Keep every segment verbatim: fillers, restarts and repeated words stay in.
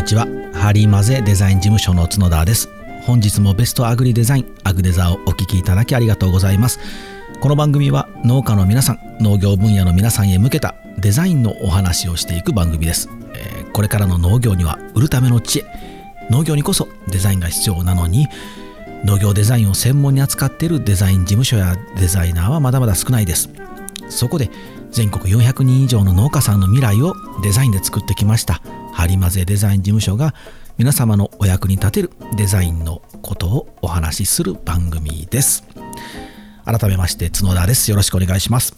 にちは。ハリーマゼデザイン事務所の角田です。本日もベストアグリデザインアグデザをお聞きいただきありがとうございます。この番組は農家の皆さん、農業分野の皆さんへ向けたデザインのお話をしていく番組です。えー、これからの農業には売るための知恵、農業にこそデザインが必要なのに、農業デザインを専門に扱っているデザイン事務所やデザイナーはまだまだ少ないです。そこで全国よんひゃくにん以上の農家さんの未来をデザインで作ってきましたハリマゼデザイン事務所が皆様のお役に立てるデザインのことをお話しする番組です。改めまして角田です。よろしくお願いします。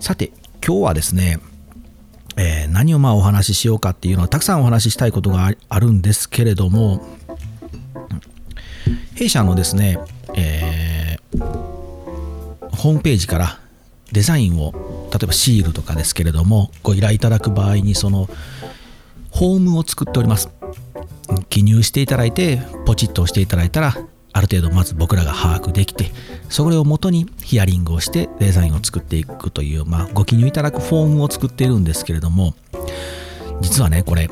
さて今日はですね、えー、何をまあお話ししようかっていうのはたくさんお話ししたいことがあるんですけれども、弊社のですね、えー、ホームページからデザインを例えばシールとかですけれどもご依頼いただく場合にそのホームを作っております。記入していただいてポチッと押していただいたらある程度まず僕らが把握できて、それを元にヒアリングをしてデザインを作っていくという、まあ、ご記入いただくフォームを作っているんですけれども、実はねこれ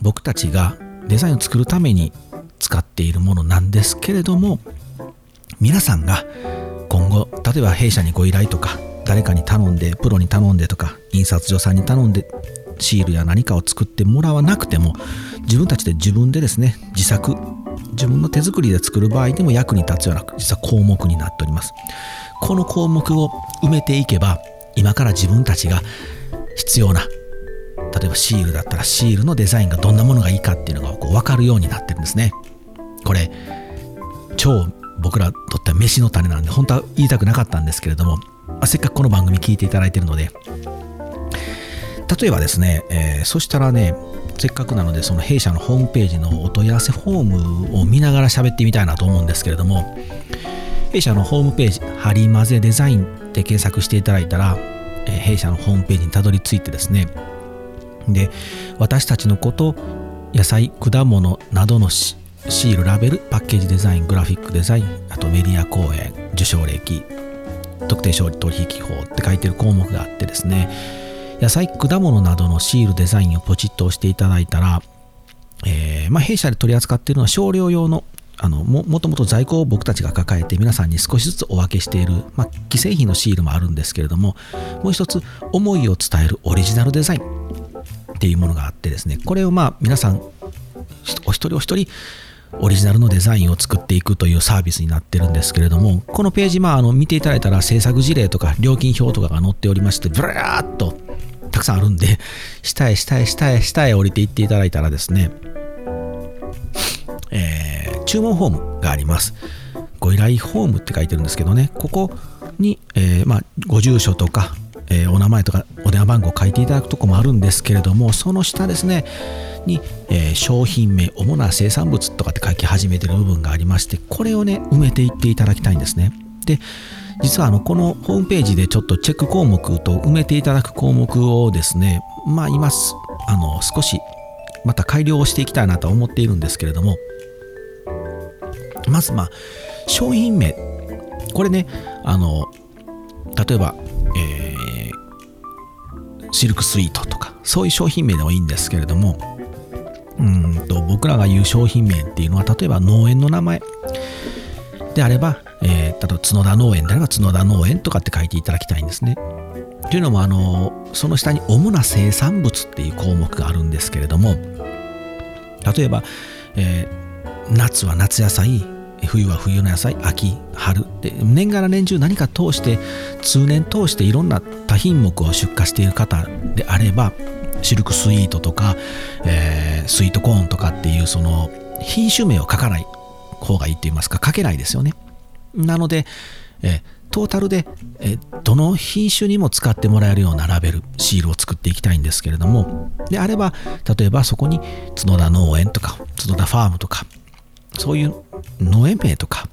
僕たちがデザインを作るために使っているものなんですけれども、皆さんが今後例えば弊社にご依頼とか誰かに頼んでプロに頼んでとか印刷所さんに頼んでシールや何かを作ってもらわなくても自分たちで自分でですね自作自分の手作りで作る場合でも役に立つような実は項目になっております。この項目を埋めていけば今から自分たちが必要な例えばシールだったらシールのデザインがどんなものがいいかっていうのがこう分かるようになってるんですね。これ超僕らにとっては飯の種なんで本当は言いたくなかったんですけれども、せっかくこの番組聞いていただいているので例えばですね、えー、そしたらねせっかくなのでその弊社のホームページのお問い合わせフォームを見ながら喋ってみたいなと思うんですけれども、弊社のホームページハリマゼデザインって検索していただいたら、えー、弊社のホームページにたどり着いてですね、で私たちのこと野菜果物などのシールラベルパッケージデザイングラフィックデザインあとメディア講演受賞歴特定商取引法って書いてる項目があってですね、野菜果物などのシールデザインをポチッと押していただいたら、えーまあ、弊社で取り扱っているのは少量用のあの も, もともと在庫を僕たちが抱えて皆さんに少しずつお分けしている、まあ、既製品のシールもあるんですけれども、もう一つ思いを伝えるオリジナルデザインっていうものがあってですね、これをまあ皆さんお一人お一人オリジナルのデザインを作っていくというサービスになってるんですけれども、このページ、まあ、あの見ていただいたら制作事例とか料金表とかが載っておりましてブラーッとたくさんあるんで下へ下へ下へ下へ降りていっていただいたらですね、えー、注文フォームがあります。ご依頼フォームって書いてるんですけどね、ここに、えーまあ、ご住所とか、えー、お名前とかお電話番号書いていただくとこもあるんですけれども、その下ですねに、えー、商品名主な生産物とかって書き始めてる部分がありまして、これをね埋めていっていただきたいんですね。で実はあのこのホームページでちょっとチェック項目と埋めていただく項目をですね、まあ今あの少しまた改良をしていきたいなと思っているんですけれども、まずまあ商品名、これねあの例えば、えー、シルクスイートとかそういう商品名でもいいんですけれども、うんと僕らが言う商品名っていうのは例えば農園の名前であれば、えー、例えば角田農園であれば角田農園とかって書いていただきたいんですね。というのもあのその下に主な生産物っていう項目があるんですけれども、例えば、えー、夏は夏野菜、冬は冬の野菜、秋春で年がら年中何か通して通年通していろんな多品目を出荷している方であればシルクスイートとか、えー、スイートコーンとかっていうその品種名を書かない方がいいと言いますか、書けないですよね。なので、えー、トータルで、えー、どの品種にも使ってもらえるようなラベルシールを作っていきたいんですけれども、であれば例えばそこに角田農園とか角田ファームとかそういう農園名とか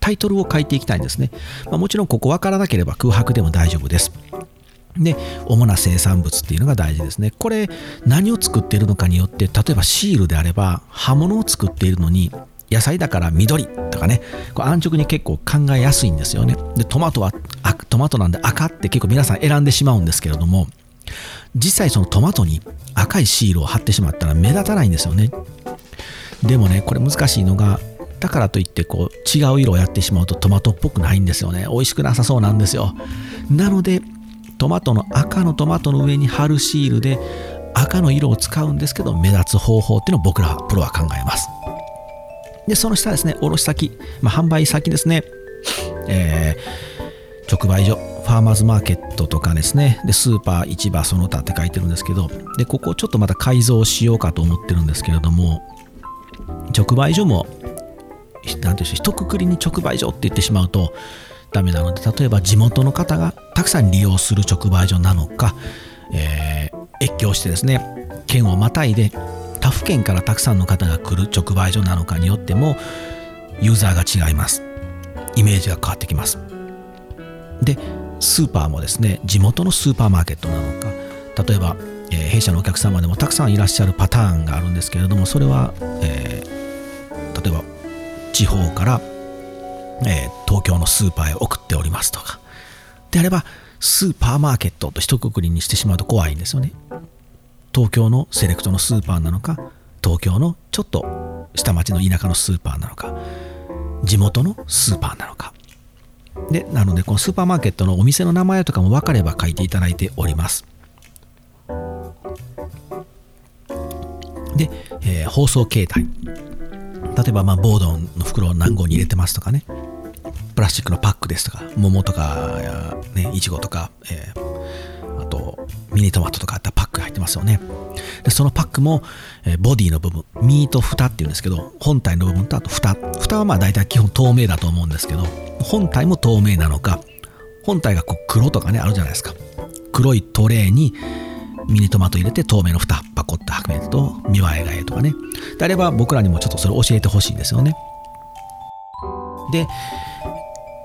タイトルを書いていきたいんですね。まあ、もちろんここ分からなければ空白でも大丈夫です。で主な生産物っていうのが大事ですね。これ何を作っているのかによって、例えばシールであれば葉物を作っているのに野菜だから緑とかね、これ安直に結構考えやすいんですよね。でトマトはトマトなんで赤って結構皆さん選んでしまうんですけれども、実際そのトマトに赤いシールを貼ってしまったら目立たないんですよね。でもね、これ難しいのが、だからといってこう違う色をやってしまうとトマトっぽくないんですよね。美味しくなさそうなんですよ。なのでトマトの赤のトマトの上に貼るシールで赤の色を使うんですけど、目立つ方法っていうのを僕らプロは考えます。でその下ですね、卸先、まあ、販売先ですね、えー、直売所、ファーマーズマーケットとかですね、でスーパー、市場、その他って書いてるんですけど、でここをちょっとまた改造しようかと思ってるんですけれども、直売所もなんていうひとくくりに直売所って言ってしまうとダメなので、例えば地元の方がたくさん利用する直売所なのか、えー、越境してですね、県をまたいで他府県からたくさんの方が来る直売所なのかによってもユーザーが違います。イメージが変わってきます。でスーパーもですね、地元のスーパーマーケットなのか、例えば、えー、弊社のお客様でもたくさんいらっしゃるパターンがあるんですけれども、それは、えー、例えば地方から、えー、東京のスーパーへ送っておりますとかであれば、スーパーマーケットと一括りにしてしまうと怖いんですよね。東京のセレクトのスーパーなのか、東京のちょっと下町の田舎のスーパーなのか、地元のスーパーなのかで、なのでこのスーパーマーケットのお店の名前とかも分かれば書いていただいております。で、えー、包装形態、例えばまあボードの袋を何号に入れてますとかね、プラスチックのパックですとか、桃とかね、いちごとか、えー、あとミニトマトとかあったらパック入ってますよね。でそのパックも、えー、ボディの部分、身と蓋っていうんですけど、本体の部分とあと蓋蓋はまあ大体基本透明だと思うんですけど、本体も透明なのか、本体がこう黒とかね、あるじゃないですか。黒いトレーにミニトマト入れて透明の蓋パコッとはめると見栄えがええとかね。であれば僕らにもちょっとそれを教えてほしいんですよね。で、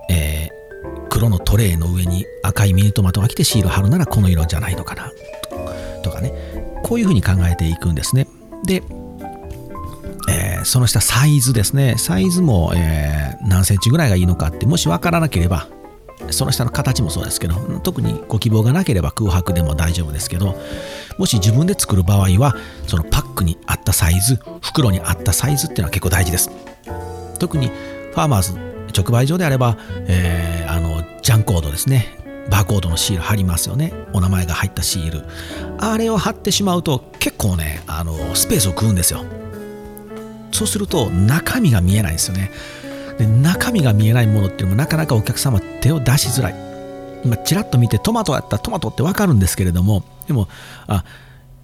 えー、黒のトレーの上に赤いミニトマトが来てシール貼るならこの色じゃないのかなとかね。こういうふうに考えていくんですね。で、えー、その下サイズですね。サイズも、えー、何センチぐらいがいいのかってもしわからなければ、その下の形もそうですけど、特にご希望がなければ空白でも大丈夫ですけど、もし自分で作る場合はそのパックに合ったサイズ、袋に合ったサイズっていうのは結構大事です。特にファーマーズ直売所であれば、えー、あのジャンコードですね、バーコードのシール貼りますよね。お名前が入ったシール、あれを貼ってしまうと結構ね、あのスペースを食うんですよ。そうすると中身が見えないんですよね。で中身が見えないものっていうのもなかなかお客様手を出しづらい。今チラッと見てトマトだったらトマトって分かるんですけれども、でもあ、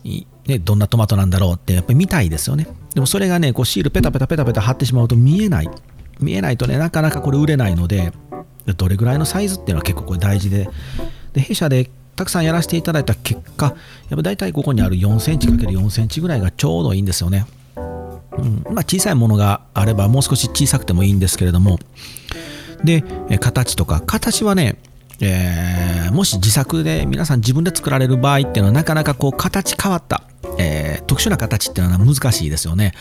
ね、どんなトマトなんだろうってやっぱり見たいですよね。でもそれがね、こうシールペタペタペタペタ貼ってしまうと見えない見えないとね、なかなかこれ売れないので、どれぐらいのサイズっていうのは結構これ大事で、で弊社でたくさんやらせていただいた結果、やっぱ大体ここにある よんセンチかけるよんセンチ ぐらいがちょうどいいんですよね。うん、まあ小さいものがあればもう少し小さくてもいいんですけれども、で形とか形はね、えー、もし自作で皆さん自分で作られる場合っていうのはなかなかこう形変わった、えー、特殊な形っていうのは難しいですよね。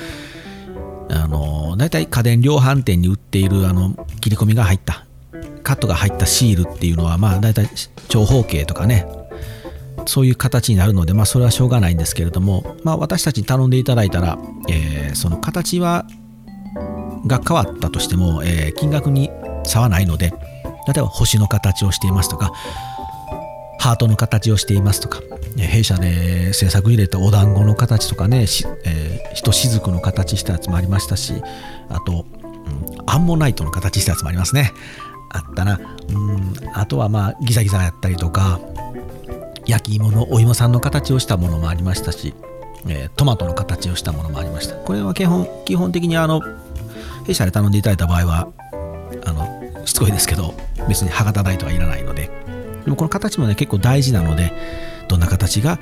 あのだいたい家電量販店に売っているあの切り込みが入ったカットが入ったシールっていうのはまあだいたい長方形とかね、そういう形になるので、まあそれはしょうがないんですけれども、まあ私たちに頼んでいただいたら、えー、その形はが変わったとしても、えー、金額に差はないので、例えば星の形をしていますとか、ハートの形をしていますとか、弊社で制作入れたお団子の形とかね、し、えー、ひとしずくの形したやつもありましたし、あと、うん、アンモナイトの形したやつもありますね。あったな。うん、あとはまあギザギザやったりとか、焼き芋のお芋さんの形をしたものもありましたし、えー、トマトの形をしたものもありました。これは基本、基本的にあの弊社で頼んでいただいた場合はあのしつこいですけど別に歯型台とはいらないので、でもこの形もね結構大事なので、どんな形が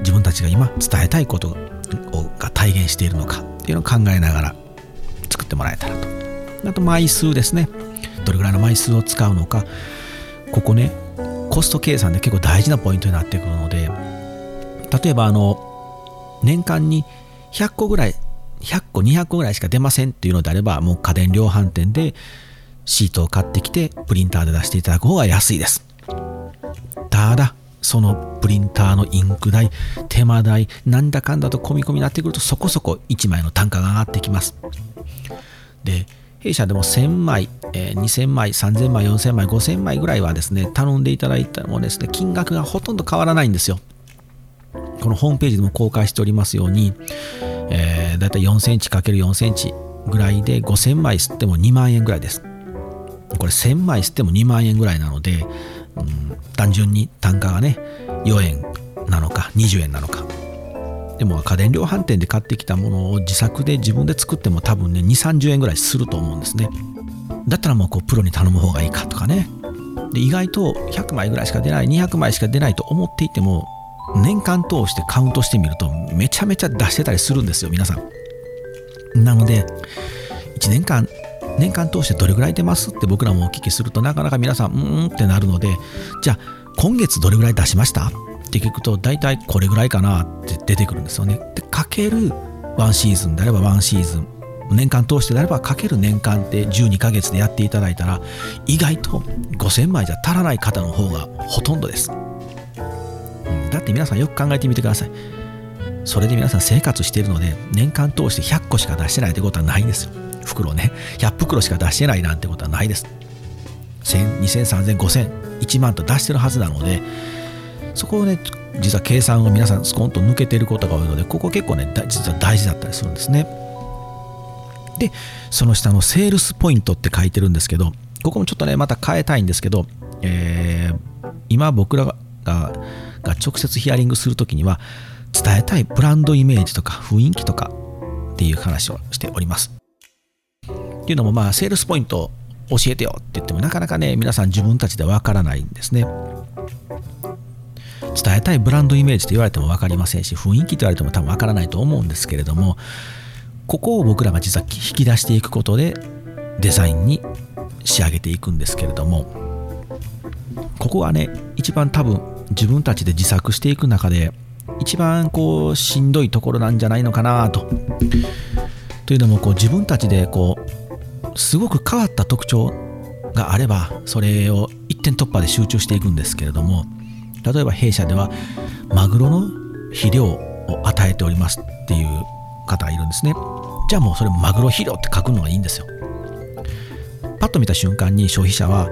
自分たちが今伝えたいことをが体現しているのかっていうのを考えながら作ってもらえたらと。あと枚数ですね、どれぐらいの枚数を使うのか、ここねコスト計算で結構大事なポイントになってくるので、例えばあの年間にひゃっこぐらい、ひゃっこにひゃっこぐらいしか出ませんっていうのであれば、もう家電量販店でシートを買ってきてプリンターで出していただく方が安いです。ただそのプリンターのインク代、手間代、なんだかんだと込み込みになってくると、そこそこいちまいの単価が上がってきます。で、弊社でもせんまい、えー、にせんまい、さんぜんまい、よんせんまい、ごせんまいぐらいはですね、頼んでいただいたのもですね、金額がほとんど変わらないんですよ。このホームページでも公開しておりますように、えー、だいたいよんセンチかけるよんセンチぐらいで、ごせんまい吸ってもにまんえんぐらいです。これせんまい吸ってもにまんえんぐらいなので、うん、単純に単価がね、よえんなのかにじゅうえんなのか。でも家電量販店で買ってきたものを自作で自分で作っても多分ね、にじゅう、さんじゅうえんぐらいすると思うんですね。だったらもう、こうプロに頼む方がいいかとかね。で、意外とひゃくまいぐらいしか出ない、にひゃくまいしか出ないと思っていても、年間通してカウントしてみるとめちゃめちゃ出してたりするんですよ、皆さん。なのでいちねんかん、年間通してどれぐらい出ますって僕らもお聞きすると、なかなか皆さんうーんってなるので、じゃあ今月どれぐらい出しましたって聞くと、だいたいこれぐらいかなって出てくるんですよね。で、かけるワンシーズンであればワンシーズン、年間通してであればかける年間ってじゅうにかげつでやっていただいたら、意外とごせんまいじゃ足らない方の方がほとんどです。だって皆さんよく考えてみてください。それで皆さん生活しているので、年間通してひゃっこしか出してないってことはないんですよ。袋ね、ひゃくふくろしか出してないなんてことはないです。せん、にせん、さんぜん、ごせん、いちまんと出してるはずなので、そこをね、実は計算を皆さんスコンと抜けてることが多いので、ここ結構ね、実は大事だったりするんですね。で、その下のセールスポイントって書いてるんですけど、ここもちょっとね、また変えたいんですけど、えー、今僕らがが直接ヒアリングするときには、伝えたいブランドイメージとか雰囲気とかっていう話をしております。っていうのも、まあセールスポイント教えてよって言っても、なかなかね、皆さん自分たちでわからないんですね。伝えたいブランドイメージって言われてもわかりませんし、雰囲気って言われても多分わからないと思うんですけれども、ここを僕らが実は引き出していくことでデザインに仕上げていくんですけれども、ここはね、一番多分自分たちで自作していく中で一番こうしんどいところなんじゃないのかなと。というのも、こう自分たちでこうすごく変わった特徴があれば、それを一点突破で集中していくんですけれども、例えば弊社ではマグロの肥料を与えておりますっていう方がいるんですね。じゃあもうそれマグロ肥料って書くのがいいんですよ。パッと見た瞬間に消費者は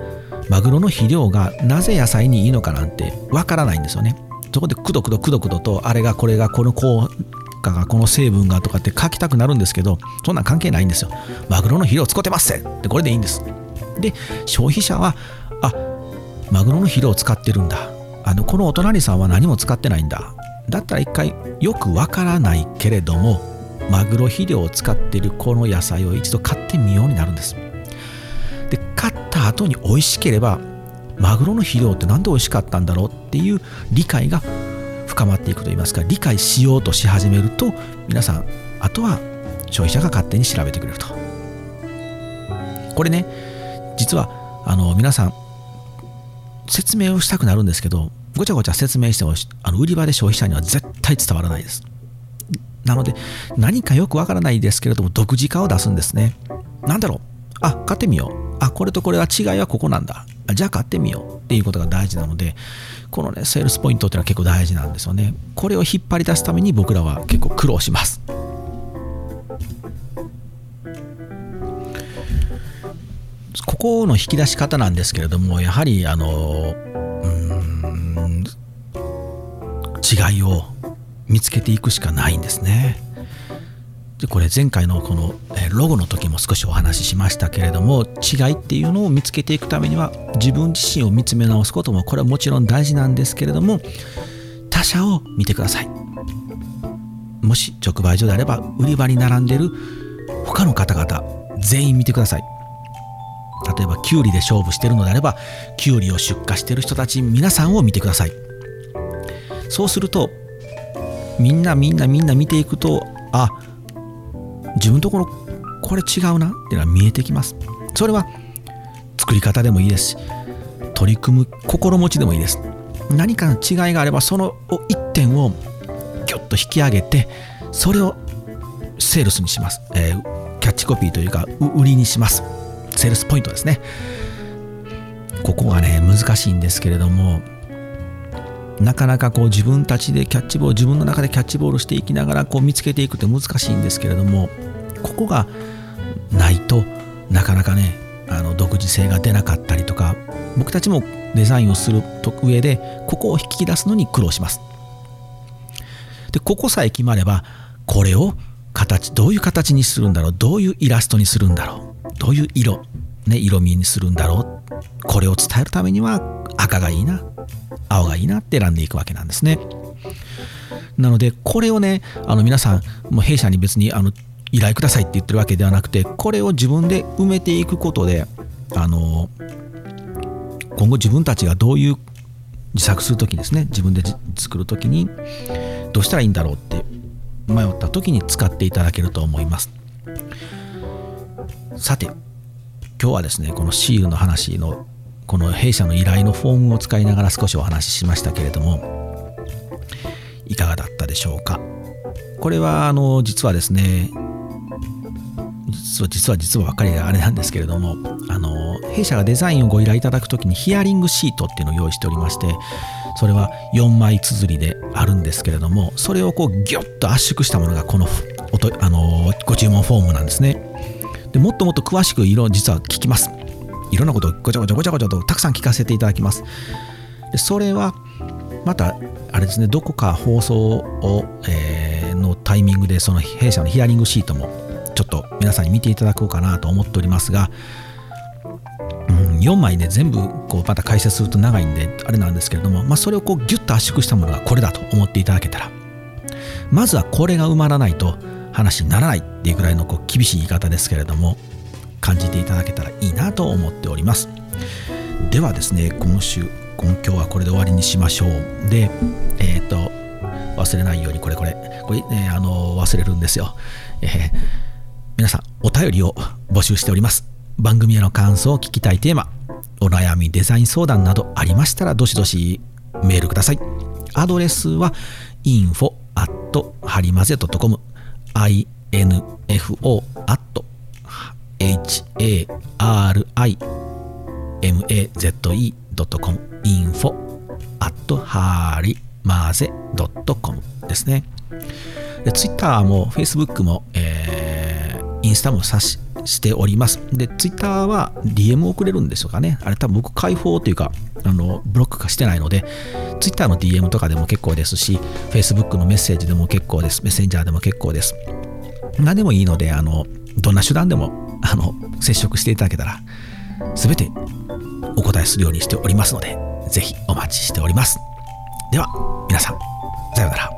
マグロの肥料がなぜ野菜にいいのかなんてわからないんですよね。そこでくどくどくどくどと、あれがこれがこの効果がこの成分がとかって書きたくなるんですけど、そんなん関係ないんですよ。マグロの肥料を使ってますってこれでいいんです。で、消費者は、あ、マグロの肥料を使ってるんだ、あのこのお隣さんは何も使ってないんだ、だったら一回よくわからないけれどもマグロ肥料を使ってるこの野菜を一度買ってみようになるんです。で、買った後に美味しければ、マグロの肥料ってなんで美味しかったんだろうっていう理解が深まっていくといいますか、理解しようとし始めると、皆さん、あとは消費者が勝手に調べてくれると。これね、実はあの皆さん説明をしたくなるんですけど、ごちゃごちゃ説明してもあの売り場で消費者には絶対伝わらないです。なので、何かよくわからないですけれども独自化を出すんですね。なんだろう、あ、買ってみよう、あ、これとこれは違いはここなんだ、じゃあ買ってみようっていうことが大事なので、このね、セールスポイントっていうのは結構大事なんですよね。これを引っ張り出すために僕らは結構苦労します。ここの引き出し方なんですけれども、やはりあのうーん違いを見つけていくしかないんですね。で、これ前回のこのロゴの時も少しお話ししましたけれども、違いっていうのを見つけていくためには、自分自身を見つめ直すこともこれはもちろん大事なんですけれども、他社を見てください。もし直売所であれば、売り場に並んでる他の方々全員見てください。例えばキュウリで勝負してるのであれば、キュウリを出荷してる人たち皆さんを見てください。そうするとみんなみんなみんな見ていくと、あ、自分のところこれ違うなっていうのは見えてきます。それは作り方でもいいですし、取り組む心持ちでもいいです。何かの違いがあれば、その一点をギュッと引き上げて、それをセールスにします、えー、キャッチコピーというか売りにします。セールスポイントですね。ここがね、難しいんですけれども、なかなかこう自分たちでキャッチボール自分の中でキャッチボールしていきながらこう見つけていくって難しいんですけれども、ここがないとなかなかね、あの独自性が出なかったりとか、僕たちもデザインをする上でここを引き出すのに苦労します。でここさえ決まれば、これを形どういう形にするんだろう、どういうイラストにするんだろう、どういう色、ね、色味にするんだろう、これを伝えるためには赤がいいな、青がいいなって選んでいくわけなんですね。なのでこれをね、あの皆さんもう弊社に別にあの依頼くださいって言ってるわけではなくて、これを自分で埋めていくことで、あの今後自分たちがどういう自作するときですね、自分で作るときにどうしたらいいんだろうって迷ったときに使っていただけると思います。さて今日はですね、このシールの話のこの弊社の依頼のフォームを使いながら少しお話ししましたけれども、いかがだったでしょうか。これはあの実はですね実は実は実はばっかりあれなんですけれども、あの弊社がデザインをご依頼いただくときにヒアリングシートっていうのを用意しておりまして、それはよんまい綴りであるんですけれども、それをこうギュッと圧縮したものがこの、あのご注文フォームなんですね。でもっともっと詳しく色実は聞きます。いろんなことをごちゃごちゃごちゃごちゃとたくさん聞かせていただきます。でそれはまたあれですね、どこか放送を、えー、のタイミングでその弊社のヒアリングシートもちょっと皆さんに見ていただこうかなと思っておりますが、うん、よんまいね全部こうまた解説すると長いんであれなんですけれども、まあ、それをこうギュッと圧縮したものがこれだと思っていただけたら、まずはこれが埋まらないと話にならないっていうぐらいのこう厳しい言い方ですけれども、感じていただけたらいいなと思っております。ではですね、今週今今日はこれで終わりにしましょう。でえっ、ー、と忘れないようにこれこれこれ、ね、あの忘れるんですよ、えー、皆さんお便りを募集しております。番組への感想を聞きたいテーマ、お悩み、デザイン相談などありましたらどしどしメールください。アドレスは インフォ アット ハリマゼ ドット コム インフォ アット ハリマゼ ドット コム インフォ アット ハリマゼ ドット コム ですね。でツイッターもフェイスブックも、えー、インスタもさししております。でツイッターは ディーエム を送れるんでしょうかね。あれ多分僕開放というかあのブロック化してないので、ツイッターの ディーエム とかでも結構ですし、フェイスブックのメッセージでも結構です。メッセンジャーでも結構です。何でもいいので、あのどんな手段でもあの接触していただけたら全てお答えするようにしておりますので、ぜひお待ちしております。では皆さん、さようなら。